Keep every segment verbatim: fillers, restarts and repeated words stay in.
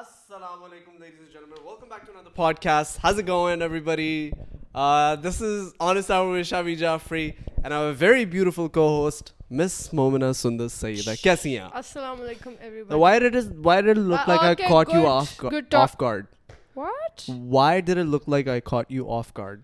Assalamu alaikum, ladies and gentlemen. Welcome back to another podcast. How's it going, everybody? Uh, this is Honest Hour with Shabi Jafri, and our very beautiful co-host, Miss Momina Sundas Sayeda. Kaisi hain? Assalamu alaikum, everybody. Now, why did it Why did it look uh, like okay, I caught good, you off guard? Off guard. What? Why did it look like I caught you off guard?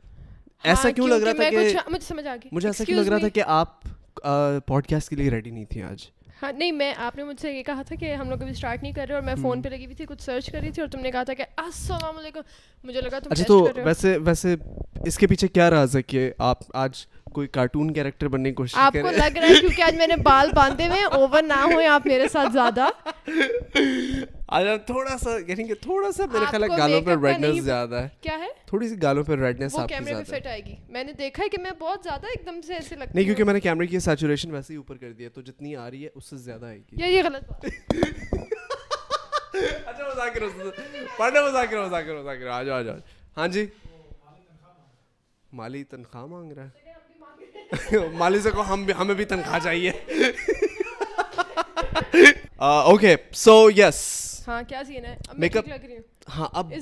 ایسا کیوں لگ رہا تھا کہ مجھے سمجھ آ گئی مجھے ایسا کیوں لگ رہا تھا کہ آپ پوڈ کاسٹ کے لیے ریڈی نہیں تھی آج؟ ہاں نہیں میں آپ نے مجھ سے یہ کہا تھا کہ ہم لوگ ابھی اسٹارٹ نہیں کر رہے اور میں فون پہ لگی ہوئی تھی, کچھ سرچ کر رہی تھی اور تم نے کہا تھا کہ السلام علیکم, مجھے لگا تم. اچھا تو ویسے ویسے اس کے پیچھے کیا راز ہے کہ آپ آج کوئی کارٹون کیریکٹر بننے کی کوشش کر رہے ہیں؟ آپ کو لگ رہا ہے کیونکہ آج میں نے بال باندھے ہوئے ہیں, اوور نہ ہوئے آپ میرے ساتھ زیادہ. آج آپ تھوڑا سا یعنی کہ تھوڑا سا میرے خیال ہے گالوں پہ ریڈنس زیادہ ہے. کیا ہے؟ تھوڑی سی گالوں پہ ریڈنس آپ کی زیادہ ہے. وہ کیمرے پہ فٹ آئے گی, میں نے دیکھا ہے کہ میں بہت زیادہ ایک دم سے ایسے لگتی. نہیں کیونکہ میں نے کیمرے کی سیچوریشن ویسے ہی اوپر کر دی ہے تو جتنی آ رہی ہے اس سے زیادہ آئے گی. یہ غلط بات. اچھا مذاق کرو پڑھنا, مذاق کرو مذاق کرو مذاق کرو. آ جاؤ آ جاؤ. ہاں جی, مالی تنخواہ مانگ رہا ہے. مالی سے کو ہم ہمیں بھی تنخواہ چاہیے. اوکے سو یس, ہاں کیا سین ہے میک اپ. ہاں اب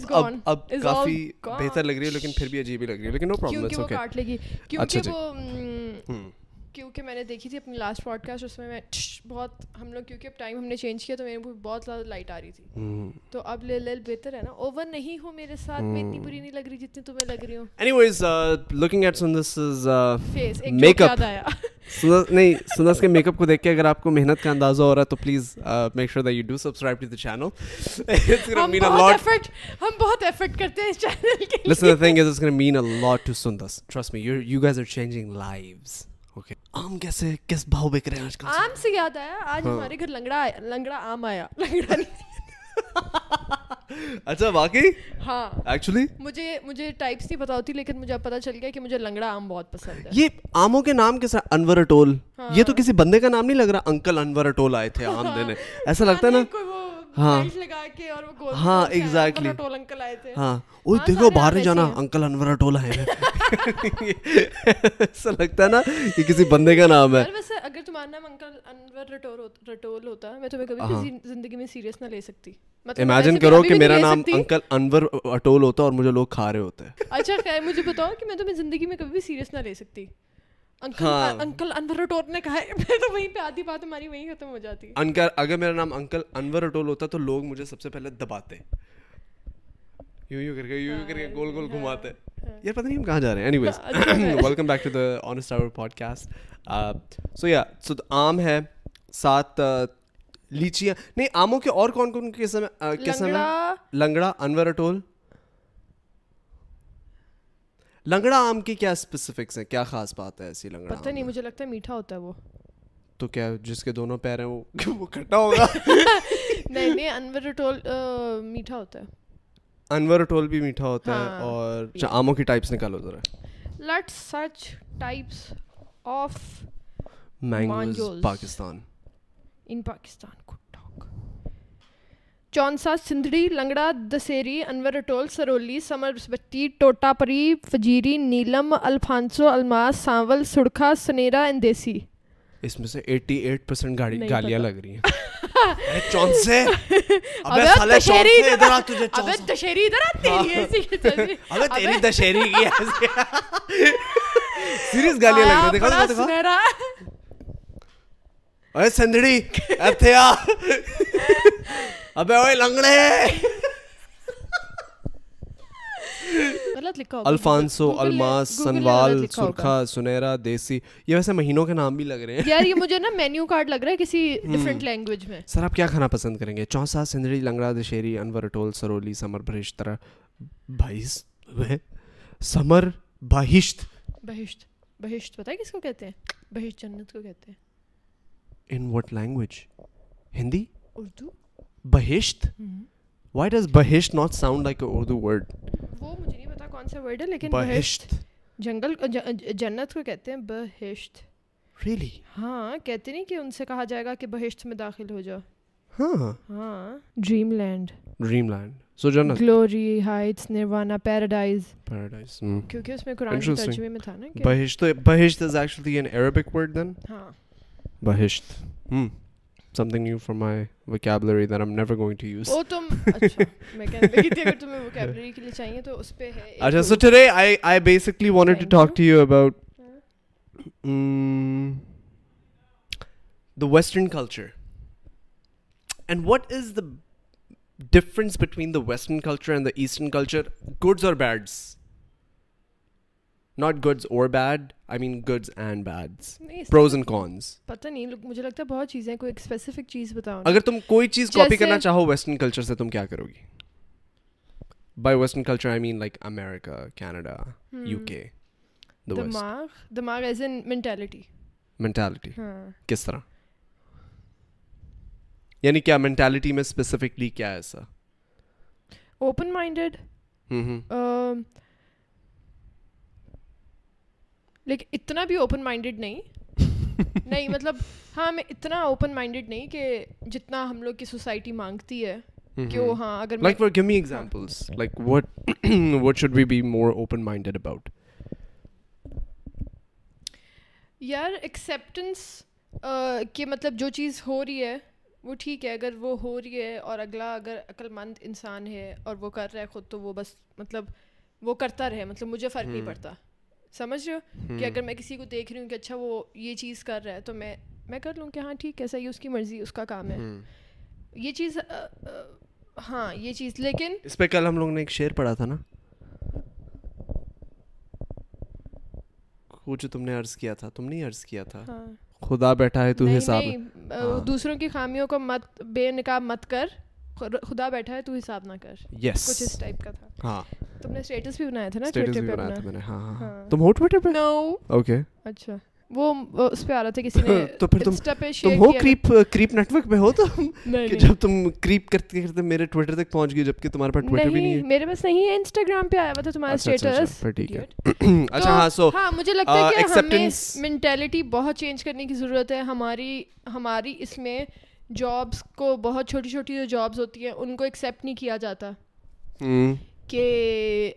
اب کافی بہتر لگ رہی ہے لیکن پھر بھی عجیب ہی لگ رہی ہے, لیکن نو پرابلم اٹس اوکے. کیونکہ وہ کاٹ لے گی, کیونکہ وہ کیونکہ میں نے دیکھی تھی اپنی لاسٹ پوڈ کاسٹ, اس میں میں بہت ہم لوگ کیونکہ اب ٹائم ہم نے چینج کیا تو میرے کو بہت زیادہ لائٹ آ رہی تھی, تو اب لے لے بہتر ہے نا. اوور نہیں ہو میرے ساتھ, میں اتنی بری نہیں لگ رہی جتنی تمہیں لگ رہی ہوں. Anyways looking at Sundus face, ایک میک اپ نہیں, سندس کے میک اپ کو دیکھ کے اگر آپ کو محنت کا اندازہ ہو رہا ہے تو please make sure that you do subscribe to the channel. It's gonna mean a lot, ہم بہت ایفرٹ کرتے ہیں اس چینل کے لیے. Listen the thing is it's gonna mean a lot to Sundus, trust me. You you guys are changing lives. Okay um کیسے کس بھاؤ بک رہے ہیں آج کل؟ آم سے یاد آیا, آج ہمارے گھر لنگڑا آیا, لنگڑا آم آیا. اچھا واقعی؟ ہاں ایکچولی مجھے مجھے ٹائپس نہیں پتا ہوتی لیکن مجھے اب پتا چل گیا کہ مجھے لنگڑا آم بہت پسند ہے. یہ آموں کے نام کے ساتھ انور اٹول, یہ تو کسی بندے کا نام نہیں لگ رہا. انکل انور اٹول آئے تھے آم دینے, ایسا لگتا ہے نا. ہاں ہاں ایگزیکٹلی, انکل آئے تھے. ہاں وہ دیکھو باہر نہیں جانا, انکل انور اٹول آئے ہیں, ایسا لگتا ہے نا یہ کسی بندے کا نام ہے. اگر تمہارا نام انکل انور رٹول ہوتا میں تمہیں کبھی کسی زندگی میں سیریس نہ لے سکتی. امیجن کرو کہ میرا نام انکل انور اٹول ہوتا اور مجھے لوگ کھا رہے ہوتے. اچھا خیر مجھے بتاؤ کہ میں تمہیں زندگی میں کبھی بھی سیریس نہ لے سکتی. انکل انور اٹول نے کہا ہے تو وہیں پہ آدھی بات ہماری وہیں ختم ہو جاتی. اگر میرا نام انکل انور اٹول ہوتا تو لوگ مجھے سب سے پہلے دباتے, یوں یوں کر کے یوں یوں کر کے گول گول گھماتے. یار پتہ نہیں ہم کہاں جا رہے ہیں. Anyways welcome back to the honest hour podcast. So yeah so آم ہے, ساتھ لیچیاں. نہیں آموں کے اور کون کون قسم قسم ہیں؟ لنگڑا, انور اٹول. لنگڑا آم کی کیا اسپیسیفکس ہیں, کیا خاص بات ہے ایسی لنگڑا؟ پتہ نہیں, مجھے لگتا ہے میٹھا ہوتا ہے. وہ تو کیا جس کے دونوں پیر ہیں وہ کھٹا ہوگا؟ نہیں نہیں, انور اٹول میٹھا ہوتا ہے. انور اٹول بھی میٹھا ہوتا ہے. اور آموں کی ٹائپس نکالو ذرا. Let's search types of mangoes Pakistan. In Pakistan good talk. Chaunsa, Sindhri, Langra, دسیری, Anwar at all, سرولی, سمر بتی, ٹوٹا پری, فجیری, نیلم, الفانسو, الماس, سانول, سڑکھا, سنیرا, اندیسی. اس میں سے ایٹی ایٹ پرسینٹ گالیاں لگ رہی ہیں. چونسے دشہری سیریس گالیاں لگ رہی ہیں. ارے سندڑی اتھے آ, ابے اوئے لنگڑے, غلط لکھا. الفانسو, الماس, سنوال, سرخا, سنہرا, دیسی, یہ ویسے مہینوں کے نام بھی لگ رہے ہیں یار. یہ مجھے نا مینیو کارڈ لگ رہا ہے کسی ڈفرینٹ لینگویج میں. سر آپ کیا کھانا پسند کریں گے؟ چونسا, سندڑی, لنگڑا, دشہری, انور اٹول, سرولی, سمر بہشت. طرح بہشت سمر بہشت بہشت بہشت پتہ ہے کس کو کہتے ہیں؟ بہشت جنت کو کہتے ہیں. In what language? Hindi? Urdu? Bahisht? Mm-hmm. Why does Bahisht not sound like an Urdu word? وہ مجھے نہیں پتا کون سا ورڈ ہے لیکن بہشت جنگل جنت کو کہتے ہیں. بہشت really? ہاں کہتے نہیں کہ ان سے کہا جائے گا کہ بہشت میں داخل ہو جاؤ. ہاں ہاں dream land dream land so جنت, گلوری ہائٹس, نروانا, پیراڈائز پیراڈائز کیونکہ اس میں قرآن کے ترجمے میں تھا نا کہ بہشت. بہشت is actually an Arabic word then? ہاں بہشت. something new from my vocabulary that I'm never going to use. Oh, tum acha main keh rahi thi agar tumhe vocabulary ke liye chahiye to us pe hai. Acha, so today I I basically wanted to talk to you about um, the Western culture. And what is the difference between the Western culture and the Eastern culture, goods or bads? Not goods or bad, I mean goods and bads. Pros and cons. پتہ نہیں, مجھے لگتا ہے بہت چیزیں, کوئی ایک specific چیز بتاؤ. اگر تم کوئی چیز کاپی کرنا چاہو ویسٹرن کلچر سے, تم کیا کرو گی؟ By western culture I mean like America, Canada, U K. دماغ دماغ ایز ان مینٹیلٹی. مینٹیلٹی کس طرح, یعنی کیا مینٹیلٹی میں اسپیسیفکلی کیا ہے ایسا؟ اوپن مائنڈیڈ, لیکن اتنا بھی اوپن مائنڈیڈ نہیں. نہیں مطلب ہاں, میں اتنا اوپن مائنڈیڈ نہیں کہ جتنا ہم لوگ کی سوسائٹی مانگتی ہے کہ وہ. ہاں اگر like for, give me examples, like what what should we be more open minded about? یار ایکسیپٹنس کہ مطلب جو چیز ہو رہی ہے وہ ٹھیک ہے, اگر وہ ہو رہی ہے, اور اگلا اگر عقل مند انسان ہے اور وہ کر رہا ہے خود, تو وہ بس مطلب وہ کرتا رہے, مطلب مجھے فرق نہیں پڑتا. سمجھ رہے ہو کہ اگر میں کسی کو دیکھ رہی ہوں کہ اچھا وہ یہ چیز کر رہا ہے تو میں میں کر لوں کہ ہاں ٹھیک ہے, صحیح, اس کی مرضی, اس کا کام ہے یہ چیز. ہاں یہ چیز. لیکن اس پہ کل ہم لوگ نے ایک شعر پڑھا تھا نا, وہ جو تم نے عرض کیا تھا, تم نے عرض کیا تھا, خدا بیٹھا ہے تو حساب. دوسروں کی خامیوں کو مت بے نقاب مت کر, خدا بیٹھا ہے تو حساب نہ کر. یس, کچھ اس ٹائپ کا تھا. ہاں تم نے اسٹیٹس بھی بنایا تھا نا ٹویٹر پہ اپنا. ہاں تم ہو ٹویٹر پہ؟ نو. اوکے اچھا, وہ اس پہ آ رہا تھا کسی نے, تو پھر انسٹا پہ شیئر کیا. تم ہو کریپ کریپ نیٹ ورک پہ ہو تم, کہ جب تم کریپ کرتے کرتے میرے ٹویٹر تک پہنچ گئی, جبکہ تمہارے پاس ٹویٹر بھی نہیں ہے. میرے پاس نہیں ہے, انسٹاگرام پہ آیا ہوا تھا تمہارا اسٹیٹس. ٹھیک ہے اچھا. ہاں سو ہاں, مجھے لگتا ہے کہ ہمیں مینٹیلٹی بہت چینج کرنے کی ضرورت ہے. ہماری ہماری اس میں جابس کو, بہت چھوٹی چھوٹی جو جابس ہوتی ہیں ان کو ایکسیپٹ نہیں کیا جاتا کہ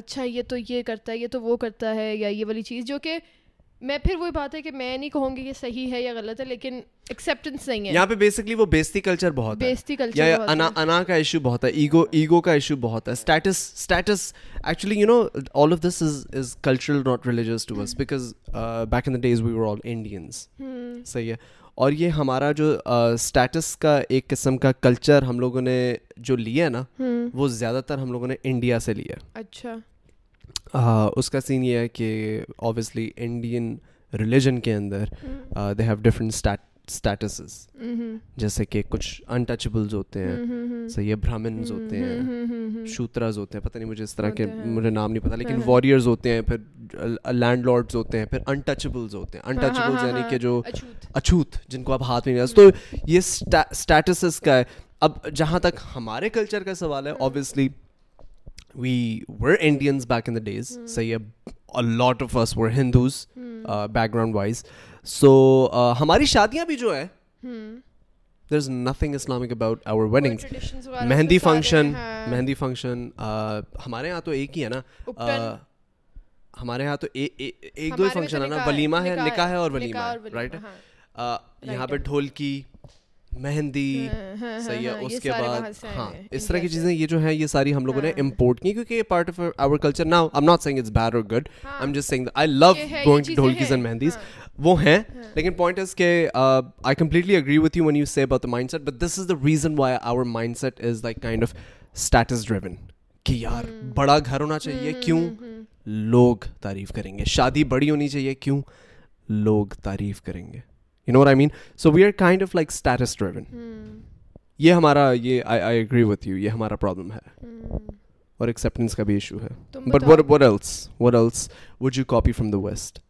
اچھا یہ تو یہ کرتا ہے, یہ تو وہ کرتا ہے, یا یہ والی چیز, جو کہ میں, پھر وہی بات ہے کہ میں نہیں کہوں گی یہ صحیح ہے یا غلط ہے, لیکن ایکسیپٹنس نہیں ہے یہاں پہ. بیسکلی وہ بیستی کلچر بہت ہے, بیستی کلچر, انا انا کا ایشو بہت ہے, ایگو ایگو کا ایشو بہت ہے, status status actually you know all of this is is cultural, not religious to us, because back in the days we were all Indians. صحیح ہے. اور یہ ہمارا جو اسٹیٹس کا ایک قسم کا کلچر ہم لوگوں نے جو لیا ہے نا, وہ زیادہ تر ہم لوگوں نے انڈیا سے لیا ہے. اچھا. اس کا سین یہ ہے کہ آبویسلی انڈین ریلیجن کے اندر دے ہیو ڈفرینٹ اسٹیٹسز, جیسے کہ کچھ انٹچبلز ہوتے ہیں, صحیح ہے, برہمنز ہوتے ہیں, شوتراز ہوتے ہیں, پتہ نہیں مجھے اس طرح کے, مجھے نام نہیں پتہ, لیکن واریئرز ہوتے ہیں, پھر لینڈ لارڈز ہوتے ہیں, پھر انٹچبلز ہوتے ہیں. انٹچبلز یعنی کہ جو اچھوت, جن کو آپ ہاتھ میں نہیں, تو یہ اسٹیٹسز کا ہے. اب جہاں تک ہمارے کلچر کا سوال ہے, obviously we were Indians back in the days, صحیح ہے, a lot of us were Hindus, uh, background wise, so ہماری شادیاں بھی جو ہے, there is nothing Islamic about our weddings. Mehndi function, mehndi function ہمارے یہاں تو ایک ہی ہے نا, ہمارے یہاں تو ایک دو ہی فنکشن ہے نا, ولیمہ ہے, نکاح ہے اور ولیمہ, رائٹ. یہاں پہ ڈھولکی, مہندی, صحیح ہے, اس کے بعد ہاں اس طرح کی چیزیں, یہ جو ہیں یہ ساری ہم لوگوں نے امپورٹ کی, کیونکہ یہ part of our culture. Now I am not saying it's bad اور good, I am just saying I love going to ڈھولکیز and مہندیز, وہ ہیں. لیکن پوائنٹ از کہ I completely agree with you when you say about the mindset, but this is the reason why our mindset is like kind of status driven, کہ یار بڑا گھر ہونا چاہیے, کیوں؟ لوگ تعریف کریں گے. شادی بڑی ہونی چاہیے, کیوں؟ لوگ تعریف کریں گے. You know what I mean? So we are kind of like status driven. یہ ہمارا, یہ I I agree with you, یہ ہمارا problem ہے, اور acceptance کا بھی issue ہے. But what what else? What else would you copy from the West?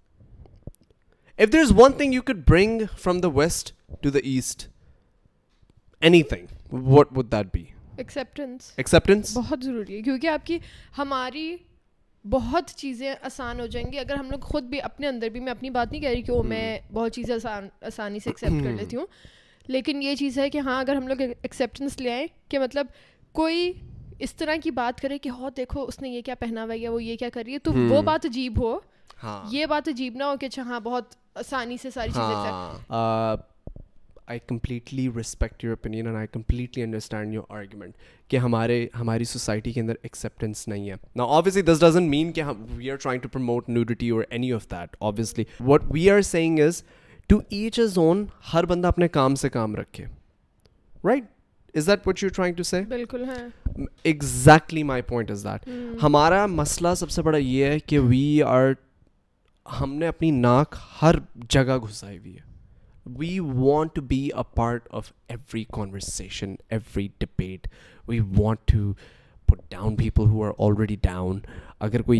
If there's one thing you could bring from the West to the East, anything, what would that be? Acceptance. Acceptance? بہت ضروری ہے, کیونکہ آپ کی, ہماری بہت چیزیں آسان ہو جائیں گی اگر ہم لوگ خود بھی اپنے اندر بھی, میں اپنی بات نہیں کہہ رہی کہ وہ میں بہت چیزیں آسان آسانی سے ایکسیپٹ کر لیتی ہوں, لیکن یہ چیز ہے کہ ہاں اگر ہم لوگ ایکسیپٹنس لے آئیں کہ مطلب کوئی اس طرح کی بات کرے کہ ہو دیکھو اس نے یہ کیا پہنا ہوا ہے, یا وہ یہ کیا کر رہی ہے, تو وہ بات عجیب ہو, یہ بات عجیب نہ ہو کہ اچھا ہاں بہت آسانی سے ساری چیزیں. I completely respect your opinion and I completely understand your argument کہ ہمارے ہماری سوسائٹی کے اندر ایکسیپٹنس نہیں ہے. Now obviously this doesn't mean کہ we are trying to promote nudity or any of that. Obviously what we are saying is to each his own, ہر بندہ اپنے کام سے کام رکھے. Right? Is that what you're trying to say? بالکل ہے. Exactly my point is that. ہمارا مسئلہ سب سے بڑا یہ ہے کہ we are ہم نے اپنی ناک ہر جگہ گھسائی ہوئی ہے. We want to be a part of every conversation, every debate. We want to put down people who are already down. Agar koi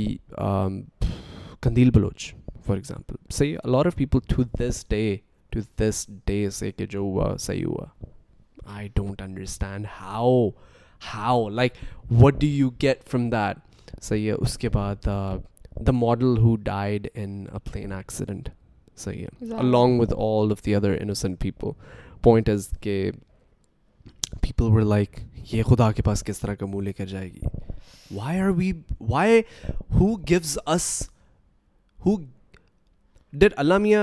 Kandil Baloch, for example, say a lot of people to this day, to this day say ke jo hua sahi hua. I don't understand how, how, like what do you get from that? Sahi hai. Uske baad the the model who died in a plane accident. So yeah, exactly. Along with all of the other innocent people. Point is ke people were like ye khuda ke paas kis tarah ka muh lekar jayegi. Why are we why who gives us who did Allah Mia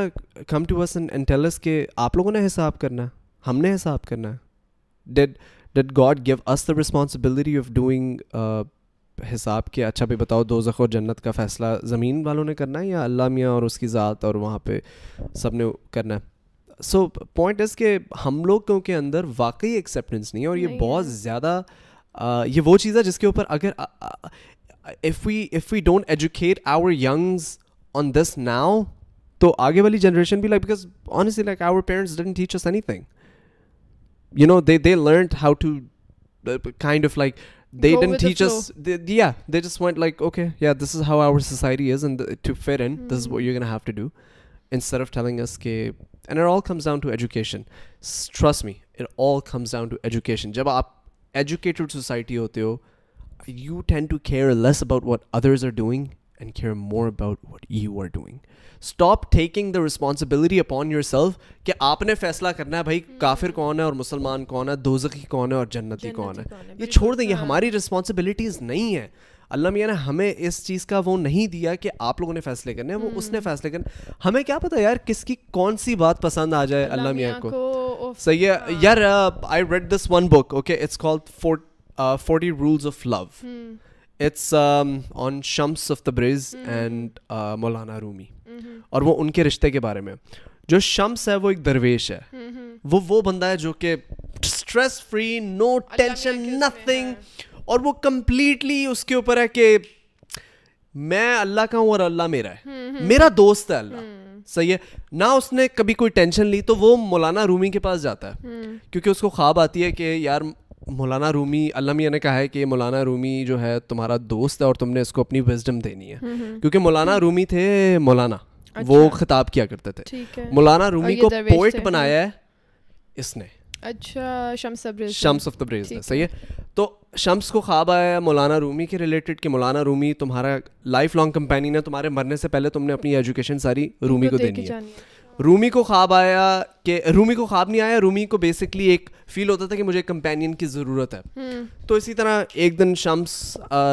come to us and, and tell us ke aap logo ne hisab karna humne hisab karna did did God give us the responsibility of doing uh, حساب کے اچھا بھی بتاؤ دوزخ اور جنت کا فیصلہ زمین والوں نے کرنا ہے یا اللہ میاں اور اس کی ذات اور وہاں پہ سب نے کرنا ہے. سو پوائنٹ اس کہ ہم لوگوں کے اندر واقعی ایکسیپٹنس نہیں ہے اور یہ بہت زیادہ یہ وہ چیز ہے جس کے اوپر اگر if we if we don't educate our youngs on this now تو آگے والی جنریشن بھی like because honestly like our parents didn't teach us anything you know they they learned how to kind of like they Go didn't teach the us they, yeah they just went like okay yeah this is how our society is and th- to fit in mm. this is what you're going to have to do instead of telling us ke, and it all comes down to education. S- trust me it all comes down to education. Jab aap educated society hote ho you tend to care less about what others are doing and care more about what you are doing. Stop taking the responsibility upon yourself کہ آپ نے فیصلہ کرنا ہے بھائی کافر کون ہے اور مسلمان کون ہے دوزخی کون ہے اور جنتی کون ہے. یہ چھوڑ دیں یہ ہماری رسپانسبلٹیز نہیں ہیں. اللہ میاں نے ہمیں اس چیز کا وہ نہیں دیا کہ آپ لوگوں نے فیصلے کرنے ہیں وہ اس نے فیصلے کرنے. ہمیں کیا پتا یار کس کی کون سی بات پسند آ جائے اللہ میاں کو. صحیح ہے یار. I read this one book okay it's called forty Rules of Love. It's um, on Shams of Tabriz mm-hmm. and uh, Maulana Rumi. اور وہ ان کے رشتے کے بارے میں. جو شمس ہے وہ ایک درویش ہے. وہ وہ بندہ ہے جو کہ stress free no tension nothing اور وہ کمپلیٹلی اس کے اوپر ہے کہ میں اللہ کا ہوں اور اللہ میرا ہے میرا دوست ہے اللہ. صحیح ہے نہ اس نے کبھی کوئی ٹینشن لی تو وہ مولانا رومی کے پاس جاتا ہے کیونکہ اس کو خواب آتی ہے کہ یار مولانا رومی اللہ میاں نے کہا ہے کہ مولانا رومی جو ہے تمہارا دوست ہے اور تم نے اس کو اپنی وزڈم دینی ہے کیونکہ مولانا رومی تھے مولانا وہ خطاب کیا کرتے تھے. مولانا رومی کو پوئٹ بنایا ہے اس نے. اچھا شمس آف تبریز نے. صحیح ہے تو شمس کو خواب آیا مولانا رومی کے ریلیٹڈ کہ مولانا رومی تمہارا لائف لانگ کمپینین ہے تمہارے مرنے سے پہلے تم نے اپنی ایجوکیشن ساری رومی کو دینی ہے. رومی کو خواب آیا کہ رومی کو خواب نہیں آیا رومی کو بیسکلی ایک فیل ہوتا تھا کہ مجھے کمپینین کی ضرورت ہے. تو اسی طرح ایک دن شمس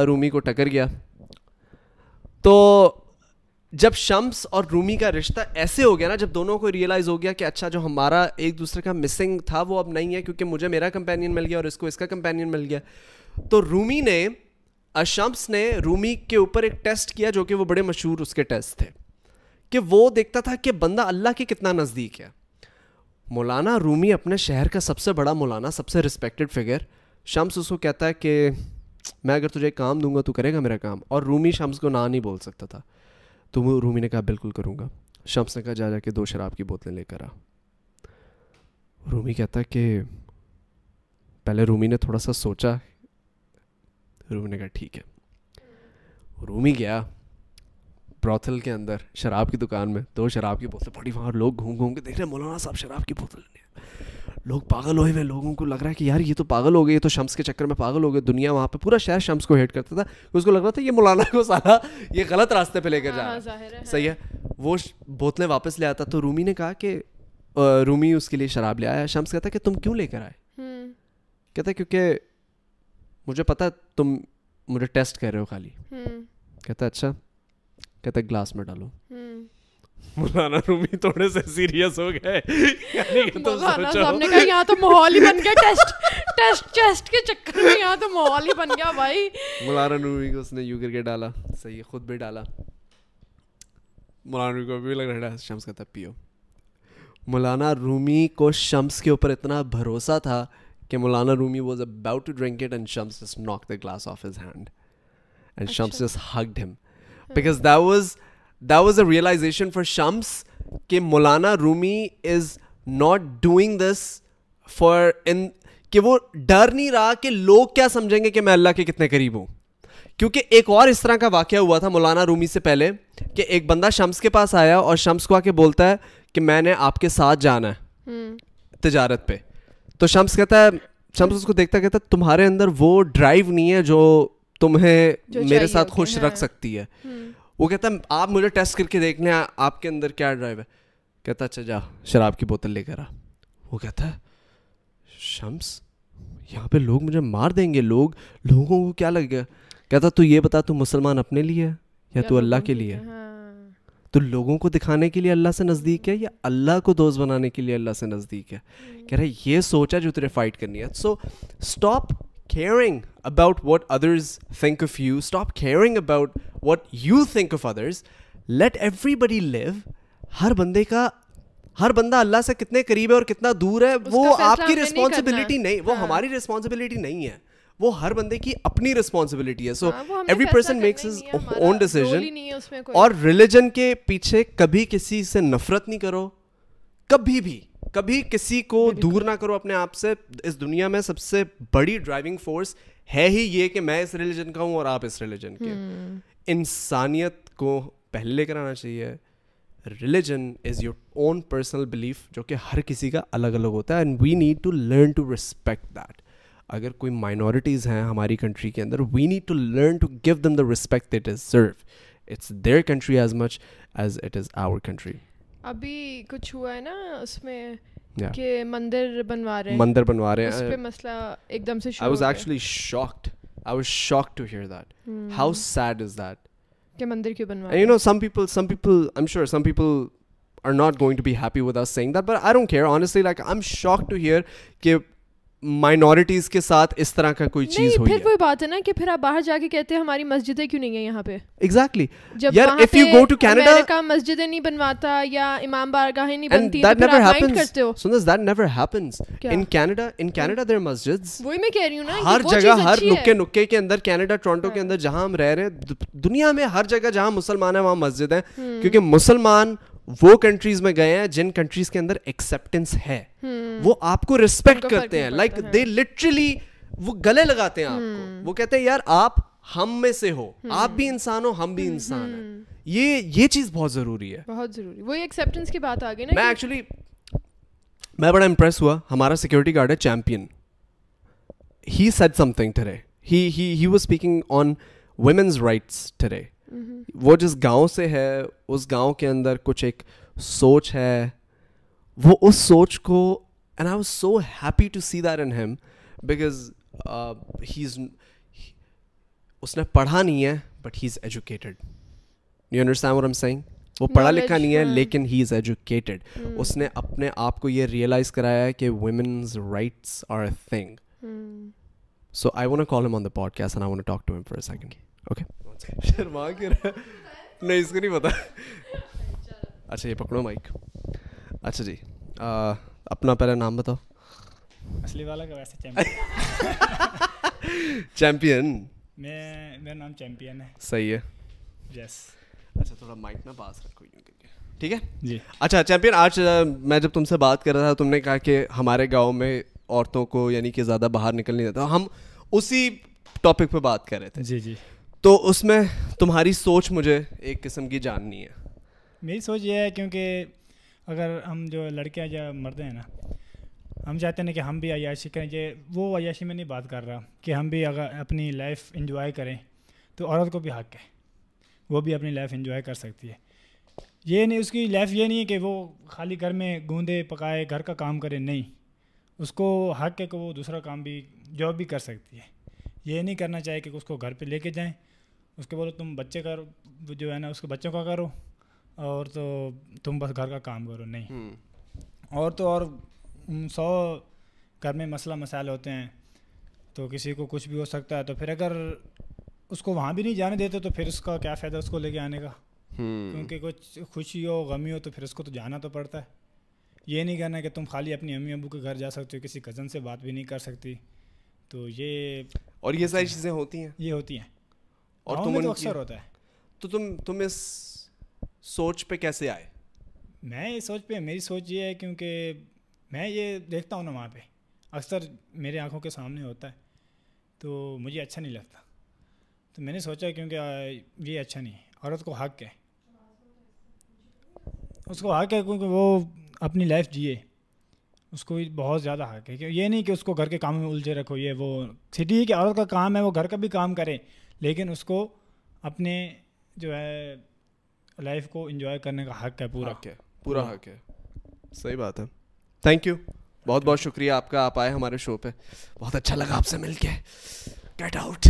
رومی کو ٹکر گیا تو جب شمس اور رومی کا رشتہ ایسے ہو گیا نا جب دونوں کو ریئلائز ہو گیا کہ اچھا جو ہمارا ایک دوسرے کا مسنگ تھا وہ اب نہیں ہے کیونکہ مجھے میرا کمپینین مل گیا اور اس کو اس کا کمپینین مل گیا. تو رومی نے شمس نے رومی کے اوپر ایک ٹیسٹ کیا جو کہ وہ بڑے مشہور اس کے ٹیسٹ تھے کہ وہ دیکھتا تھا کہ بندہ اللہ کے کتنا نزدیک ہے. مولانا رومی اپنے شہر کا سب سے بڑا مولانا سب سے رسپیکٹڈ فگر. شمس اس کو کہتا ہے کہ میں اگر تجھے کام دوں گا تو کرے گا میرا کام. اور رومی شمس کو نہ نہیں بول سکتا تھا تو وہ رومی نے کہا بالکل کروں گا. شمس نے کہا جا جا کے دو شراب کی بوتلیں لے کر آ. رومی کہتا ہے کہ پہلے رومی نے تھوڑا سا سوچا. رومی نے کہا ٹھیک ہے. رومی گیا براتھل کے اندر شراب کی دکان میں دو شراب کی بوتلیں پڑی. وہاں لوگ گھوم گھوم کے دیکھ رہے ہیں مولانا صاحب شراب کی بوتل لینے. لوگ پاگل ہوئے ہوئے لوگوں کو لگ رہا ہے کہ یار یہ تو پاگل ہو گئے یہ تو شمس کے چکر میں پاگل ہو گئے. دنیا وہاں پہ پورا شہر شمس کو ہیٹ کرتا تھا. اس کو لگ رہا تھا یہ مولانا کو سارا یہ غلط راستے پہ لے کر جا رہا ہے. صحیح ہے وہ بوتلیں واپس لے آتا. تو رومی نے کہا کہ رومی اس کے لیے شراب لے آیا. شمس کہتا ہے کہ تم کیوں لے کر آئے. کہتا ہے کیونکہ مجھے پتا تم مجھے ٹیسٹ کر رہے ہو خالی. کہتا ہے اچھا. کہتا ہے گلاس میں ڈالو. مولانا رومی تھوڑے سے سیریس ہو گئے. مولانا صاحب نے کہا یہاں تو ماحول ہی بن گیا ٹیسٹ ٹیسٹ ٹیسٹ کے چکر میں یہاں تو ماحول ہی بن گیا بھائی. مولانا رومی کو اس نے یو کر کے ڈالا, صحیح خود بھی ڈالا. مولانا رومی کو بھی لگ رہا ہے شمس کا تب پیو. مولانا رومی کو شمس کے اوپر اتنا بھروسہ تھا کہ مولانا Rumi was about to drink it and Shams just knock the glass of his hand and Shams just hugged him because that was That was a realization for Shams that Maulana Rumi is not doing this for in کہ وہ ڈر نہیں رہا کہ لوگ کیا سمجھیں گے کہ میں اللہ کے کتنے قریب ہوں. کیونکہ ایک اور اس طرح کا واقعہ ہوا تھا مولانا رومی سے پہلے کہ ایک بندہ شمس کے پاس آیا اور شمس کو آ کے بولتا ہے کہ میں نے آپ کے ساتھ جانا ہے تجارت پہ. تو شمس کہتا ہے, شمس اس کو دیکھتا کہتا ہے تمہارے اندر وہ ڈرائیو نہیں ہے جو تمہیں میرے ساتھ خوش رکھ سکتی ہے. وہ کہتا ہے آپ مجھے ٹیسٹ کر کے دیکھنے آپ کے اندر کیا ڈرائیو ہے. کہتا اچھا جا شراب کی بوتل لے کر آ. وہ کہتا ہے شمس یہاں پہ لوگ مجھے مار دیں گے, لوگ لوگوں کو کیا لگ گیا. کہتا تو یہ بتا تو مسلمان اپنے لیے ہے یا تو اللہ کے لیے ہے. تو لوگوں کو دکھانے کے لیے اللہ سے نزدیک ہے یا اللہ کو دوست بنانے کے لیے اللہ سے نزدیک ہے. کہہ رہے یہ سوچا جو تیرے فائٹ کرنی ہے. So stop caring about what others think of you, stop caring about what you think of others, let everybody live. ہر بندے کا ہر بندہ اللہ سے کتنے قریب ہے اور کتنا دور ہے وہ آپ کی ریسپانسبلٹی نہیں, وہ ہماری ریسپانسبلٹی نہیں ہے, وہ ہر بندے کی اپنی ریسپانسبلٹی ہے. So every person makes his own decision. اور ریلیجن کے پیچھے کبھی کسی سے نفرت نہیں کرو, کبھی بھی کبھی کسی کو دور نہ کرو اپنے آپ سے. اس دنیا میں سب سے بڑی ڈرائیونگ فورس ہے ہی یہ کہ میں اس ریلیجن کا ہوں اور آپ اس ریلیجن کے. انسانیت کو پہلے لے کر آنا چاہیے. Religion is your own personal belief جو کہ ہر کسی کا الگ الگ ہوتا ہے and we need to learn to respect that. اگر کوئی مائنورٹیز ہیں ہماری کنٹری کے اندر we need to learn to give them the respect they deserve. It's their country as much as it is our country. ابھی کچھ ہوا ہے نا اس میں کہ مندر بنوا رہے ہیں, مندر بنوا رہے ہیں, اس پہ مسئلہ ایک دم سے شروع. I was actually shocked. I was shocked to hear that. How sad is that? کہ مندر کیوں بنوا رہے ہیں? You know, some people, some people, I'm sure some people are not going to be happy with us saying that, but I don't care. Honestly, like I'm shocked to hear کہ minorities کے ساتھ اس طرح کا کوئی چیز ہوئی ہے. پھر وہی بات ہے نا کہ پھر آپ باہر جا کے کہتے ہیں ہماری مسجدیں کیوں نہیں ہیں یہاں پہ. ایگزیکٹلی یار if you go to Canada امریکہ مسجدیں نہیں بنواتا یا امام بارگاہیں نہیں بنتی تو پھر آپ مائنڈ کرتے ہو. Since that never happens in Canada. In Canada there مسجدز, وہی میں کہہ رہی ہوں نا, ہر جگہ ہر نکے نکے کے اندر کینیڈا ٹورنٹو کے اندر جہاں ہم رہ رہے ہیں دنیا میں ہر جگہ جہاں مسلمان ہیں وہاں مسجد ہیں. کیونکہ مسلمان وہ کنٹریز میں گئے ہیں جن کنٹریز کے اندر ایکسیپٹنس ہے, وہ آپ کو ریسپیکٹ کرتے ہیں. لائک دے لٹرلی وہ گلے لگاتے ہیں آپ کو, وہ کہتے ہیں یار آپ ہم میں سے ہو, آپ بھی انسان ہو ہم بھی انسان ہیں. یہ یہ چیز بہت ضروری ہے, بہت ضروری. وہی ایکسیپٹنس کی بات آ گئی نا. میں ایکچولی میں بڑا امپریس ہوا, ہمارا سیکورٹی گارڈ ہے champion, he said something today, he he he was speaking on women's rights today. وہ جس گاؤں سے ہے اس گاؤں کے اندر کچھ ایک سوچ ہے, وہ اس سوچ کو and I was so happy to see that in him because he is, اس نے پڑھا نہیں ہے but he is educated. You understand what I am saying? وہ پڑھا لکھا نہیں ہے لیکن ہی از ایجوکیٹڈ. اس نے اپنے آپ کو یہ ریئلائز کرایا ہے کہ women's rights are a thing. So I want to call him on the podcast and I want to talk to him for a second. شرما کے نہیں اس کو نہیں پتا. اچھا یہ پکڑو مائک. اچھا جی اپنا پہلا نام بتاؤ. اصلی والا کا ویسے چیمپئن. چیمپئن میں, میرا نام چیمپئن ہے. صحیح ہے, یس. اچھا تھوڑا مائک نا پاس رکھو یوں کر کے, ٹھیک ہے جی. اچھا چیمپئن, آج میں جب تم سے بات کر رہا تھا تم نے کہا کہ ہمارے گاؤں میں عورتوں کو یعنی کہ زیادہ باہر نکلنے دیتا. ہم اسی ٹاپک پہ بات کر رہے تھے جی جی. تو اس میں تمہاری سوچ مجھے ایک قسم کی جاننی ہے. میری سوچ یہ ہے کیونکہ اگر ہم جو لڑکیاں یا مرد ہیں نا, ہم چاہتے ہیں کہ ہم بھی عیاشی کریں. یہ وہ عیاشی میں نہیں بات کر رہا کہ ہم بھی اگر اپنی لائف انجوائے کریں تو عورت کو بھی حق ہے, وہ بھی اپنی لائف انجوائے کر سکتی ہے. یہ نہیں, اس کی لائف یہ نہیں ہے کہ وہ خالی گھر میں گوندے پکائے, گھر کا کام کرے. نہیں, اس کو حق ہے کہ وہ دوسرا کام بھی, جاب بھی کر سکتی ہے. یہ نہیں کرنا چاہیے کہ اس کو گھر پہ لے کے جائیں, اس کے بولو تم بچے کرو جو ہے نا, اس کے بچوں کا کرو, اور تو تم بس گھر کا کام کرو نہیں. اور تو اور سو گھر میں مسئلہ مسائل ہوتے ہیں تو کسی کو کچھ بھی ہو سکتا ہے. تو پھر اگر اس کو وہاں بھی نہیں جانے دیتے تو پھر اس کا کیا فائدہ اس کو لے کے آنے کا, کیونکہ کچھ خوشی ہو غمی ہو تو پھر اس کو تو جانا تو پڑتا ہے. یہ نہیں کہنا کہ تم خالی اپنی امی ابو کے گھر جا سکتے ہو, کسی کزن سے بات بھی نہیں کر سکتی. تو یہ اور یہ ساری چیزیں ہوتی ہیں, یہ ہوتی ہیں اور تم اکثر ہوتا ہے. تو تم تم اس سوچ پہ کیسے آئے؟ میں اس سوچ پہ, میری سوچ یہ ہے کیونکہ میں یہ دیکھتا ہوں نا وہاں پہ اکثر میرے آنکھوں کے سامنے ہوتا ہے تو مجھے اچھا نہیں لگتا. تو میں نے سوچا کیونکہ یہ اچھا نہیں ہے, عورت کو حق ہے, اس کو حق ہے کیونکہ وہ اپنی لائف جیے, اس کو بہت زیادہ حق ہے. یہ نہیں کہ اس کو گھر کے کام میں الجھے رکھو. یہ وہ سٹی ہے کہ عورت کا کام ہے وہ گھر کا بھی کام کرے لیکن اس کو اپنے جو ہے لائف کو انجوائے کرنے کا حق ہے, پورا حق ہے, پورا حق ہے. صحیح بات ہے. تھینک یو, بہت بہت شکریہ آپ کا, آپ آئے ہمارے شو پہ, بہت اچھا لگا آپ سے مل کے. Get out.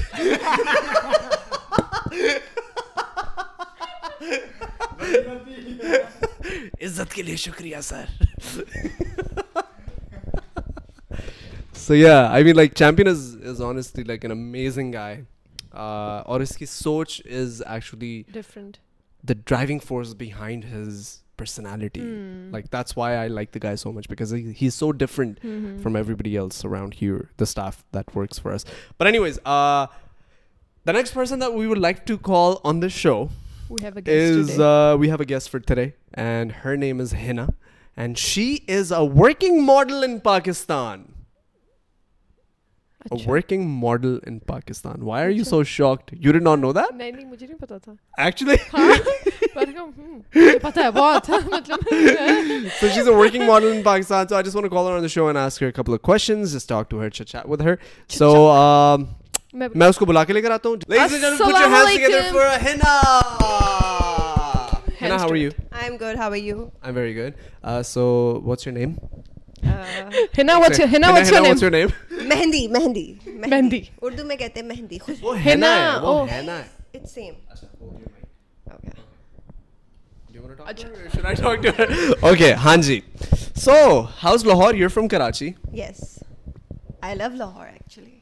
عزت کے لیے شکریہ sir. So yeah I mean like champion is is honestly like an amazing guy, اور اس کی سوچ is actually different, the driving force behind his personality. Mm. Like that's why I like the guy so much because he, he's so different mm-hmm. from everybody else around here, the staff that works for us. But anyways, uh the next person that we would like to call on this show we have a guest is today. uh we have a guest for today and her name is Hina and she is a working model in Pakistan. A working model in Pakistan. Why are you so shocked? You did not know that? No, no, مجھے نہیں پتا تھا. Actually? پتا ہے بہت. So she's a working model in Pakistan. So I just want to call her on the show and ask her a couple of questions. Just talk to her, chat with her. So um, میں اس کو بلا کے لے کر آتا ہوں. Ladies and gentlemen, put your hands together for Hina. Hina, how are you? I'm good. How are you? I'm very good. Uh, so what's your name? Hina, what's your Hina, what's your name? What's your name? Mehndi, Mehndi, Mehndi. Urdu mein kehte hain Mehndi. Oh, Hina, oh Hina. It's same. Acha, hold your mic. Okay. Do you want to talk to her? Should I talk to her? Okay, Hanji. So, how's Lahore? You're from Karachi? Yes. I love Lahore actually.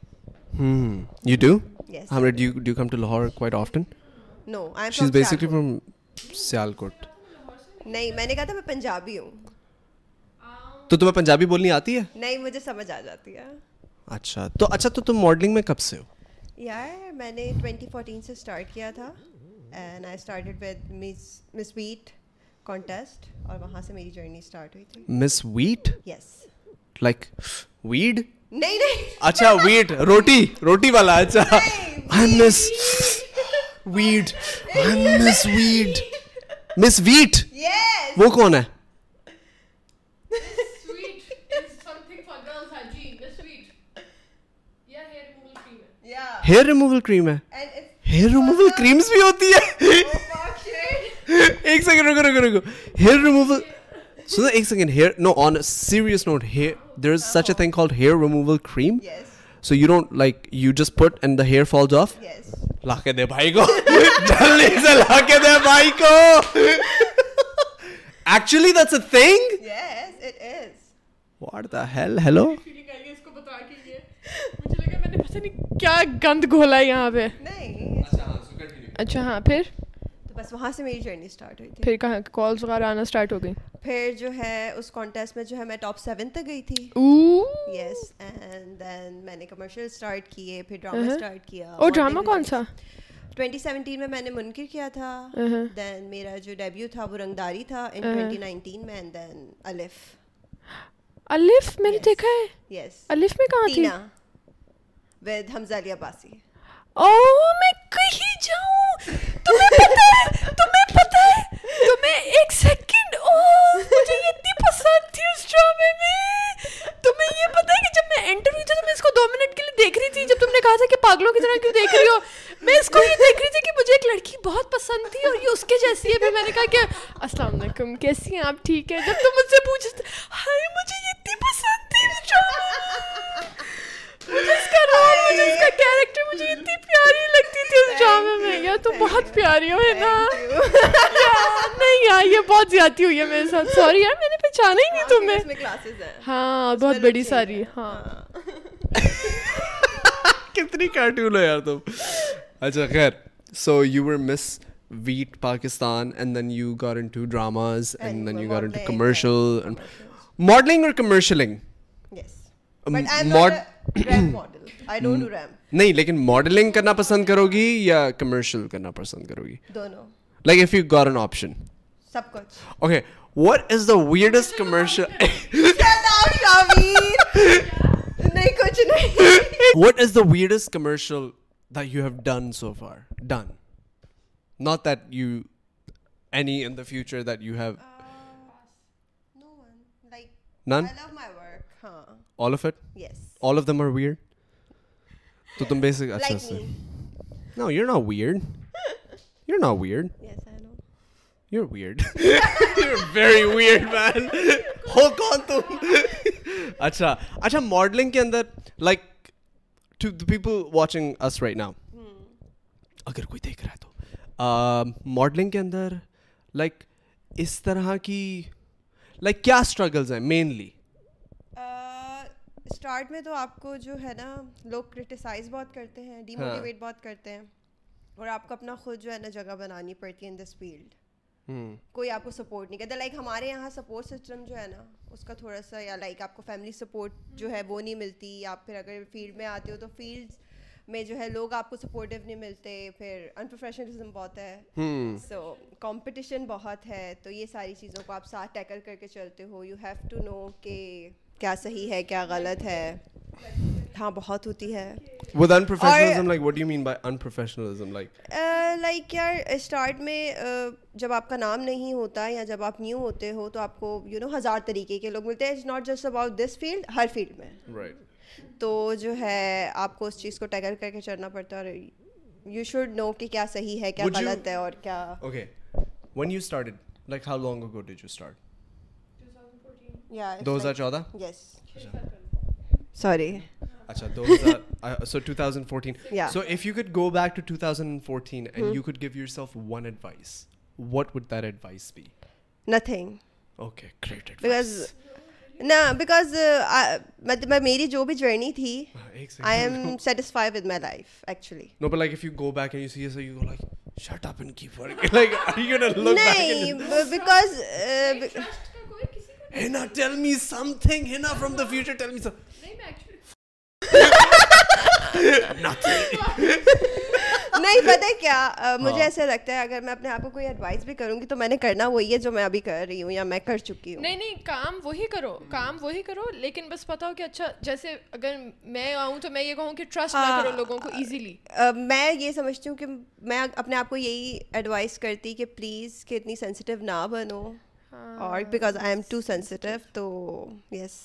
Hmm. You do? Yes. Hamra, do you do you come to Lahore quite often? No, I'm She's from She's basically from Sialkot. Nahi, maine kaha tha main Punjabi hu. تو تمہیں پنجابی بولنی آتی ہے؟ نہیں, مجھے سمجھ آ جاتی ہے. اچھا تو اچھا تو تم ماڈلنگ میں کب سے ہو؟ یار میں نے twenty fourteen سے اسٹارٹ کیا تھا and I started with miss wait contest اور وہاں سے میری جرنی اسٹارٹ ہوئی تھی. مس ویٹ؟ یس. Like weed? نہیں نہیں. اچھا ویٹ, روٹی, روٹی والا. اچھا I Miss Wheat, I Miss Wheat. Miss Wheat وہ کون ہے؟ ہیئر ریموول کریم ہے. ہیئر ریموول کریمز بھی ہوتی ہے؟ ایک سیکنڈ رکو رکو رکو. ہیئر ریموول, سنو ایک second. Hair, no on a serious note, hair there is such a thing called hair removal cream. So you don't like you just put and the hair falls off. لا کے دے بھائی کو, جلدی سے لا کے دے بھائی کو. Actually that's a thing. Yes it is. What the hell. Hello, مجھے لگا میں نے پتہ نہیں کیا گند گھولا یہاں پہ. نہیں اچھا ہاں پھر تو بس وہاں سے میری جرنی اسٹارٹ ہوئی تھی. پھر کہاں کالز وغیرہ آنا اسٹارٹ ہو گئی؟ پھر جو ہے اس کانٹیسٹ میں جو ہے میں ٹاپ سیون تک گئی تھی. یس اینڈ دین میں نے کمرشل اسٹارٹ کیے, پھر ڈرامہ اسٹارٹ کیا. اور ڈرامہ کون سا؟ twenty seventeen میں میں نے منکر کیا تھا. دین میرا جو ڈیبیو تھا وہ رنگداری تھا ان twenty nineteen میں. اینڈ دین الف. الف میں نے دیکھا ہے. یس. الف میں کہاں تھی؟ with Hamza Ali Abbasi. Oh, میں کہیں جاؤں. تمہیں پتہ ہے, تمہیں پتہ ہے, تمہیں ایک سیکنڈ. اوہ مجھے یہ اتنی پسند تھی اس ڈرامے میں. تمہیں یہ پتہ ہے کہ جب میں انٹرویو تھا تو میں اس کو دو منٹ کے لیے دیکھ رہی تھی. جب تم نے کہا تھا کہ پاگلوں کی طرح کیوں دیکھ رہی ہو, میں اس کو یہ دیکھ رہی تھی کہ مجھے ایک لڑکی بہت پسند تھی اور یہ اس کے جیسی ہے. پھر میں نے کہا کہ السلام علیکم, کیسی ہیں آپ, ٹھیک ہے. جب تم مجھ سے پوچھتے ہائے مجھے یہ اتنی پسند تھی اس ڈرامے میں. مجھے اس کا رول, مجھے اس کا کیریکٹر, مجھے اتنی پیاری لگتی تھی اس ڈرامے میں. یار تم بہت پیاری ہو نا. یار یہ بہت زیادتی ہوئی ہے میرے ساتھ. سوری یار میں نے پہچانا ہی نہیں تمہیں. اس میں کلاسز ہیں. ہاں بہت بڑی ساری. ہاں کتنی کارٹون ہو یار تم. اچھا خیر, so you were miss Wheat Pakistan and then you got into dramas and, and then you got into commercial and modeling or commercialing. Yes. Um, but I'm mod- not a ramp model. I don't do ramp. Nahi, lekin modeling karna pasand karogi ya commercial karna pasand karogi? Dono. Like if you got an option. Sab kuch. Okay, what is the weirdest commercial? Shut up, Shamir. Nahi kuch nahi. What is the weirdest commercial that you have done so far? Done. Not that you, any in the future that you have. Uh, no one. Like, none? I love my work. Huh. All of it? Yes. All of them are weird? So, tum basically. Like me. No, you're not weird. You're not weird. Yes, I know. You're weird. You're very weird, man. Ho kaun tum? Acha. Acha, modeling ke andar, like, to the people watching us right now. Agar koi dekh raha hai to. Modelling کے اندر like اس طرح کی like کیا struggles ہیں mainly? Start میں تو آپ کو جو ہے نا لوگ کرٹیسائز بہت کرتے ہیں, ڈی موٹیویٹ بہت کرتے ہیں, اور آپ کو اپنا خود جو ہے نا جگہ بنانی پڑتی ہے ان دس فیلڈ. کوئی آپ کو سپورٹ نہیں کرتا. لائک ہمارے یہاں سپورٹ سسٹم جو ہے نا اس کا تھوڑا سا, یا لائک آپ کو فیملی سپورٹ جو ہے وہ نہیں ملتی. آپ پھر اگر فیلڈ میں آتے ہو تو فیلڈ میں جو ہے لوگ آپ کو سپورٹیو نہیں ملتے. پھر انپروفیشنلزم بہت ہے, سو کمپٹیشن بہت ہے. تو یہ ساری چیزوں کو آپ ساتھ ٹیکل کر کے چلتے ہو. یو ہیو ٹو نو کہ کیا صحیح ہے کیا غلط ہے. ہاں بہت ہوتی ہے. With unprofessionalism, like what do you mean by unprofessionalism? Like like یار اسٹارٹ میں جب آپ کا نام نہیں ہوتا یا جب آپ نیو ہوتے ہو تو آپ کو یو نو ہزار طریقے کے لوگ ملتے ہیں. It's not just about this field, ہر فیلڈ میں. Right. تو جو ہے آپ کو اس چیز کو ٹیکل کر کے چلنا پڑتا ہے, اور یو شوڈ نو کہ کیا صحیح ہے کیا غلط ہے اور کیا. Okay, when you started, like how long ago did you start? twenty fourteen. Yeah, twenty fourteen. Yes, sorry. Acha, two thousand, so twenty fourteen. Yeah. So if you could go back to twenty fourteen and you could give yourself one advice, what would that advice be? Nothing. Okay, great advice. Because نا because میری جو بھی journey تھی I am satisfied with my life actually. No but like if you go back and you see it you go like shut up and keep working, like are you gonna look back and نہیں because Hina tell me something. Hina from the future tell me some. نہیں میں actually ناتھنگ. نہیں پتہ ہے کیا مجھے ایسے لگتا ہے اگر میں اپنے آپ کو کوئی ایڈوائس بھی کروں گی تو میں نے کرنا وہی ہے جو میں ابھی کر رہی ہوں یا میں کر چکی ہوں. نہیں نہیں کام وہی کرو, کام وہی کرو, لیکن بس پتہ ہو کہ اچھا جیسے اگر میں آؤں تو میں یہ کہوں کہ ٹرسٹ نہ کرو لوگوں کو ایزیلی. میں یہ سمجھتی ہوں کہ میں اپنے آپ کو یہی ایڈوائس کرتی کہ پلیز کہ اتنی سینسیٹیو نہ بنو, اور because I am too sensitive. تو یس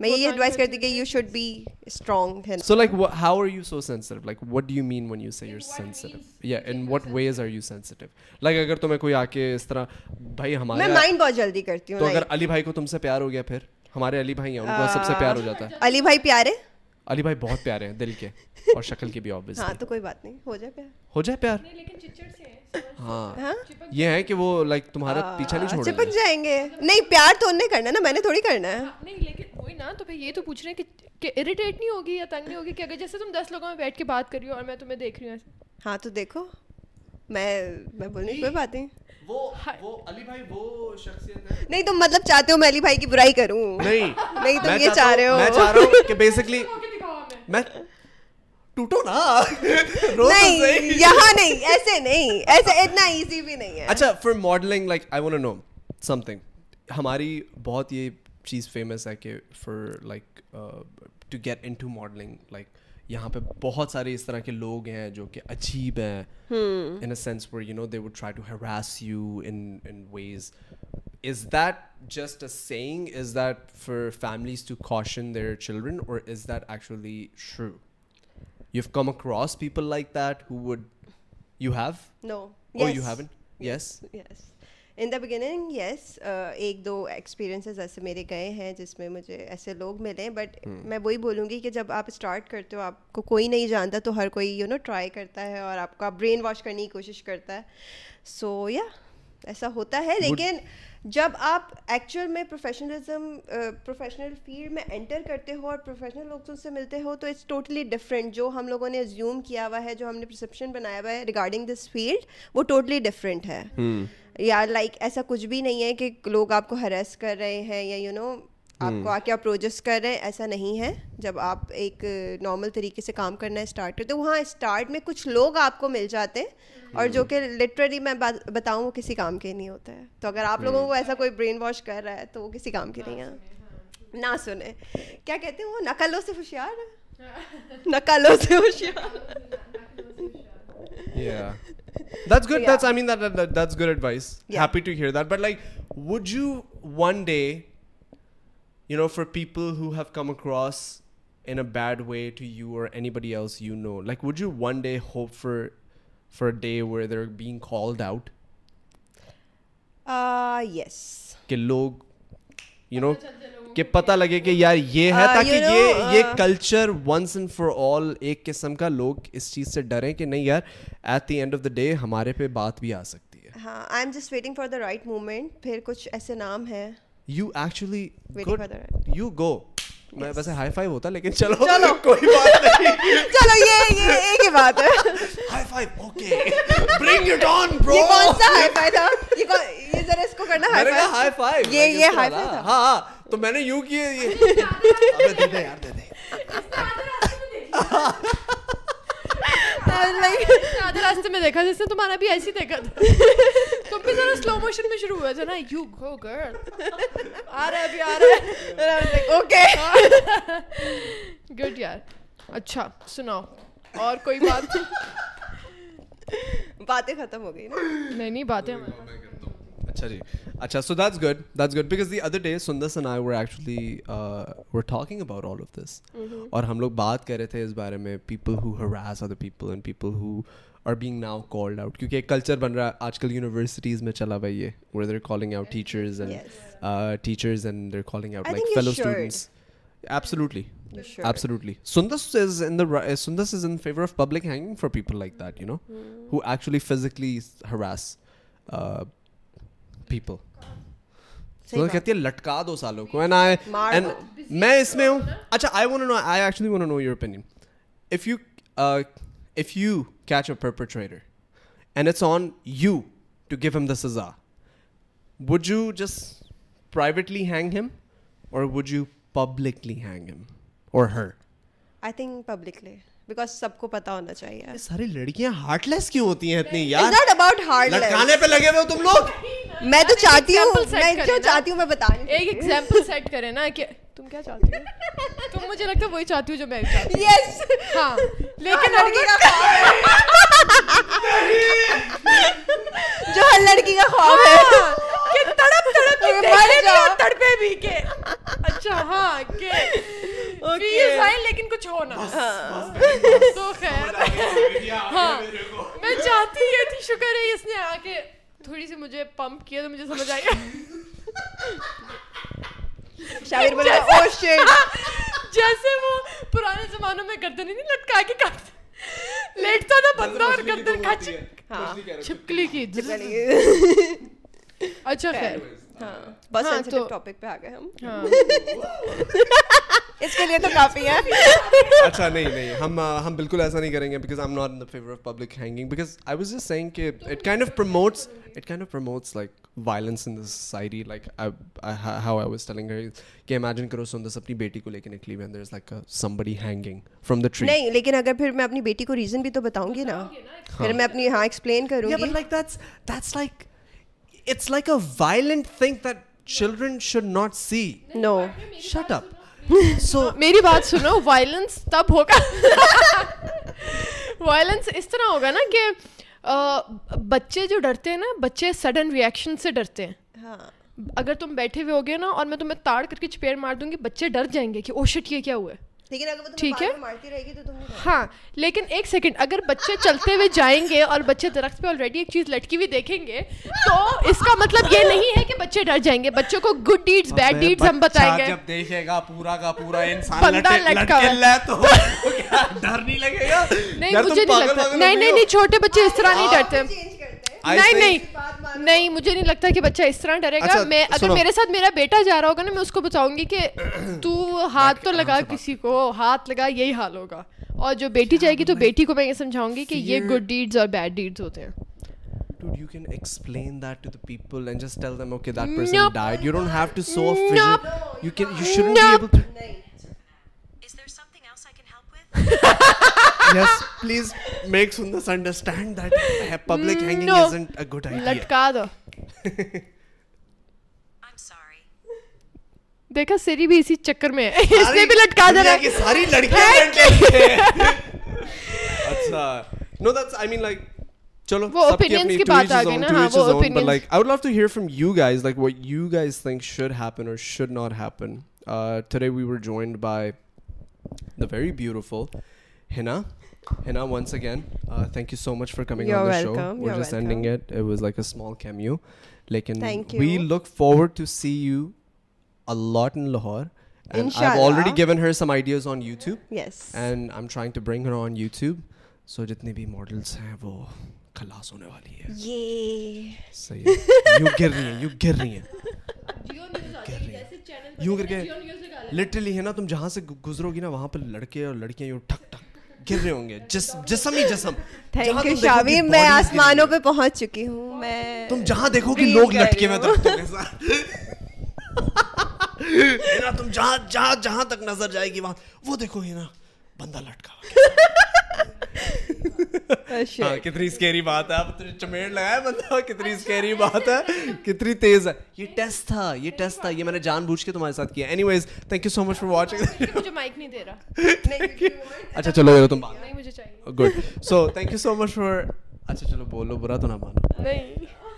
میں یہی ایڈوائس کرتی کہ you should be strong. So like how are you so sensitive, like what do you mean when you say you sensitive, یا in what ways are you sensitive? Like اگر تمہیں کوئی آ کے اس طرح بھائی ہمارے, میں مائنڈ بہت جلدی کرتی ہوں. تو اگر علی بھائی کو تم سے پیار ہو گیا, پھر ہمارے علی بھائی ہیں ان کو سب سے پیار ہو جاتا ہے. علی بھائی پیارے, علی بھائی بہت پیارے ہیں دل کے اور شکل کے بھی obviously. ہاں تو کوئی بات نہیں, ہو جائے پیار, ہو جائے پیار. لیکن چچڑ سے ہے. ہاں یہ ہے کہ وہ لائک تمہارا پیچھے نہیں چھوڑیں گے, چپک جائیں گے. نہیں پیار تو انہوں نے کرنا ہے نا, میں نے تھوڑی کرنا ہے. نہیں لیکن وہی نا, تو پھر یہ تو پوچھ رہے ہیں کہ اریٹیٹ نہیں ہوگی یا تنگ نہیں ہوگی کہ اگر جیسے تم دس لوگوں میں بیٹھ کے بات کر رہی ہو اور میں تمہیں دیکھ رہی ہوں ایسے؟ ہاں تو دیکھو میں میں بولنے کی کوئی بات نہیں. وہ وہ علی بھائی وہ شخصیت ہے. نہیں تم مطلب چاہتے ہو میں علی بھائی کی برائی کروں؟ نہیں نہیں تم یہ چاہ رہے ہو. میں چاہ رہا ہوں کہ بیسیکلی میں ٹوٹو نا. نہیں یہاں نہیں, ایسے نہیں, ایسے اتنا ایزی بھی نہیں ہے. اچھا for modelling like I want to know something. ہماری بہت یہ چیز فیمس ہے کہ for like to get into modelling, like یہاں پہ بہت سارے اس طرح کے لوگ ہیں جو کہ عجیب ہیں in a sense where you know they would try to harass you in in ways. Is that just a saying, is that for families to caution their children, اور is that actually true? You have come across people like that who would you have no اور you haven't yes yes in the beginning yes ایک دو experiences ایسے میرے گئے ہیں جس میں مجھے ایسے لوگ ملے. بٹ میں وہی بولوں گی کہ جب آپ اسٹارٹ کرتے ہو آپ کو کوئی نہیں جانتا تو ہر کوئی یو نو ٹرائی کرتا ہے اور آپ کا برین واش کرنے کی کوشش کرتا ہے. سو یا ایسا ہوتا ہے, لیکن جب آپ ایکچوئل میں پروفیشنلزم پروفیشنل فیلڈ میں انٹر کرتے ہو اور پروفیشنل لوگوں سے ملتے ہو تو اٹس ٹوٹلی ڈفرینٹ. جو ہم لوگوں نے ایزیوم کیا ہوا ہے, جو ہم نے پرسپشن بنایا ہوا ہے ریگارڈنگ دس فیلڈ, وہ ٹوٹلی ڈفرینٹ ہے. یا لائک ایسا کچھ بھی نہیں ہے کہ لوگ آپ کو ہراس کر رہے ہیں یا یو نو آپ کو آ کے اپروچز کر رہے ہیں, ایسا نہیں ہے. جب آپ ایک نارمل طریقے سے کام کرنا اسٹارٹ کرتے, وہاں اسٹارٹ میں کچھ لوگ آپ کو مل جاتے ہیں اور جو کہ لٹرلی میں بتاؤں وہ کسی کام کے نہیں ہوتا ہے. تو اگر آپ لوگوں کو ایسا کوئی برین واش کر رہا ہے تو وہ کسی کام کے نہیں ہے, نہ سنیں. کیا کہتے ہیں وہ, نقلوں سے ہوشیار ہے, نقلوں سے ہوشیار. That's good. That's I mean that that that's good advice. Yeah. Happy to hear that. But like, would you one day, you know, for people who have come across in a bad way to you or anybody else you know, like, would you one day hope for for a day where they're being called out? Ah uh, yes. Ke log, you know, کہ پتہ لگے کہ یار یہ ہے, تاکہ یہ یہ culture once and for all ایک قسم کا, لوگ اس چیز سے ڈریں کہ نہیں یار at the end of the day ہمارے پہ بات بھی آ سکتی ہے. ہاں, I am just waiting for the right moment. پھر کچھ ایسے نام ہیں, یو ایکچولی یو گو, میں ویسے ہائی فائیو ہوتا لیکن چلو چلو کوئی بات نہیں, چلو یہ یہ ایک ہی بات ہے. High five okay, bring it on bro. یہ کون سا ہائی فائیو تھا, یہ کون, یہ ذرا اس کو کرنا ہائی فائیو, ہائی فائیو, یہ یہ ہائی فائیو تھا. ہاں تو میں نے یوں کیے, یہ ابے دے دے یار دے دے. آدھے راستے میں دیکھا, جس نے تمہارا بھی ایسے دیکھا تھا, تم بھی ذرا سلو موشن میں شروع ہوا تھا نا, یو گو گرل, آ رہا ہے ابھی, آ رہا ہے, اوکے گڈ یار. اچھا سناؤ, اور کوئی بات؟ باتیں ختم ہو گئی نا. نہیں نہیں باتیں. اچھا جی, اچھا. So that's good, that's good, because the other day Sundus and I were actually were talking about all of this, اور ہم لوگ بات کر رہے تھے اس بارے میں, people who harass other people and people who are being now called out, کیونکہ ایک کلچر بن رہا ہے آج کل یونیورسٹیز میں چلا ہوا, یہ where they are calling out teachers and teachers and they are calling out like fellow students. Absolutely. Sure. Absolutely. Sundas is in the Sundas is in favor of public hanging for people like that, you know, mm. who actually physically harass uh, people. Sundas kehti hai latka do saalon ko, and I and main isme hu. Acha, I want to know, I actually want to know your opinion. If you uh, if you catch a perpetrator and it's on you to give him the saza, would you just privately hang him or would you publicly hang him or her? I think publicly, because sab ko pata hona chahiye. Ye sari ladkiyan heartless kyun hoti hain itni yaar? It's not about heartless. Latkane pe lage hue ho tum log. Main to chahti hu, main jo chahti hu main bata nahi sakti. Ek example set kare na ki تم کیا چاہتی ہو, تم مجھے لگتا ہے وہی چاہتی ہو جو میں چاہتی ہوں. یس ہاں, لیکن لڑکی کا خواب, جو ہر لڑکی کا خواب ہے کہ تڑپ تڑپ کے مارے جاؤ, تڑپے بھی کے. اچھا ہاں, کہ فیل ہے لیکن کچھ ہو نا, تو خیر ہاں میں چاہتی یہ تھی. شکر ہے اس نے آ کے تھوڑی سی مجھے پمپ کیا تو مجھے سمجھ آ گیا. شاعر بولا او شٹ, جیسے وہ پرانے زمانوں میں گردن نہیں لٹکا کے کاٹ لیٹتا تھا بندہ اور گردن کھچ, ہاں چھپکلی کی. اچھا خیر ہاں, بس سینسیٹیو ٹاپک پہ آ گئے ہم. ہاں اس کے لیے تو کافی ہے. اچھا نہیں نہیں, ہم ہم بالکل ایسا نہیں کریں گے, because I am not in the favour of public hanging, because I was just saying کہ it kind of promotes it kind of promotes like violence in the society, like I, I, how I was telling her کہ imagine کرو سندس اپنی بیٹی کو لے کے نکلی and there's like a, somebody hanging from the tree. نہیں لیکن اگر پھر میں اپنی بیٹی کو reason بھی تو بتاؤں گی نا, پھر میں اپنی ہاں explain کروں گی. Yeah, but like that's that's like it's like a violent thing that children should not see. No. Shut up. So میری بات سنو, violence تب ہوگا, violence اس طرح ہوگا نا کہ بچے جو ڈرتے ہیں نا, بچے سڈن ریئیکشن سے ڈرتے ہیں. ہاں اگر تم بیٹھے ہوئے ہوگے نا اور میں تمہیں تاڑ کر کے چپیڑ مار دوں گی, بچے ڈر جائیں گے کہ او شٹ یہ کیا ہوا ہے. لیکن اگر وہ ٹھیک ہے مارتی رہے گی تو تم, ہاں لیکن ایک سیکنڈ, اگر بچے چلتے ہوئے جائیں گے اور بچے درخت پہ آلریڈی ایک چیز لٹکی ہوئی دیکھیں گے تو اس کا مطلب یہ نہیں ہے کہ بچے ڈر جائیں گے. بچوں کو گڈ ڈیڈز بیڈ ڈیڈز ہم بتائیں گے. جب دیکھے گا پورا کا پورا انسان لٹکا ہوا ہے تو ڈر نہیں لگے گا. نہیں مجھے نہیں لگتا, نہیں نہیں نہیں, چھوٹے بچے اس طرح نہیں ڈرتے. نہیں نہیں نہیں, مجھے نہیں لگتا کہ بچہ اس طرح ڈرے گا. میں اگر میرے ساتھ میرا بیٹا جا رہا ہوگا نا, میں اس کو بتاؤں گی کہ تو ہاتھ تو لگا کسی کو, ہاتھ لگا یہی حال ہوگا. اور جو بیٹی جائے گی تو بیٹی کو میں یہ سمجھاؤں گی کہ یہ گڈ ڈیڈز اور بیڈ ڈیڈز ہوتے ہیں. Dude, you can explain that to the people and just tell them, okay, that person nope. died. You don't have to sow a vision. Nope. You can, you shouldn't nope. be able to. Is there something else I can help with? Yes, please make Sundas understand that public hanging no. isn't a good idea. Latka do. I'm sorry. Dekha, Siri bhi isi chakkar mein hai. Isne bhi latka de raha hai. Sari ladkiyan latka hai. Acha. No, that's. I mean, like. Chalo, wo opinions ki baat aa gayi na. Ha, wo opinions. But like, I would love to hear from you guys, like what you guys think should happen or should not happen. Uh, today we were joined by the very beautiful Hina. Hina, once again, uh, thank you so much for coming You're on the welcome. show. We're You're just welcome. ending it. It was like a small cameo. Lekin thank you. We look forward to see you a lot in Lahore. And Inshallah. I've already given her some ideas on YouTube. Yes. And I'm trying to bring her on YouTube. So jitne bhi models hain wo خلاص ہونے والی ہے. یہ صحیح ہے, یوں گر رہی ہیں, یوں گر رہی ہیں, یوں گر کے لٹرلی ہے نا, تم جہاں سے گزرو گی نا وہاں پر لڑکے اور لڑکیاں یوں ٹھک ٹھک گر رہے ہوں گے, جسم ہی جسم. تھینک یو شاوی, میں آسمانوں پہ پہنچ چکی ہوں. میں تم جہاں دیکھو گی لوگ لٹکے ہوئے درختوں کے ساتھ, ہے نا, تم جہاں جہاں جہاں تک نظر جائے گی وہاں وہ دیکھو, ہے نا, بندہ لٹکا. کتنی اسکیری بات ہے, چمیڑ لگایا بندہ, کتنی اسکیری بات ہے, کتنی تیز ہے. یہ ٹیسٹ تھا, یہ ٹیسٹ تھا, یہ میں نے جان بوجھ کے تمہارے ساتھ کیا. Anyways, thank you so much for watching. مجھے مائک نہیں دے رہا. اچھا چلو, تم بات نہیں, مجھے چاہیے. Good, so thank you so much for. اچھا چلو بولو, برا تو نہ مانو. نہیں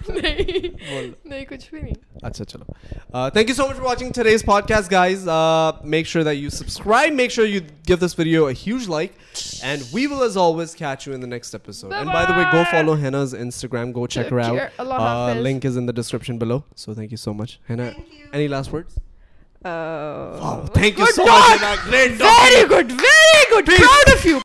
نہیں, کچھ بھی نہیں. اچھا چلو, thank you so much for watching today's podcast guys. Make sure that you subscribe, make sure you give this video a huge like, and we will, as always, catch you in the next episode. Bye-bye. And by the way, go follow Henna's Instagram. Go check her out. Link is in the description below. So thank you so much, Henna. Any last words? Wow, thank you so much, Henna. Great dog. Very good, very good. Peace. Proud of you.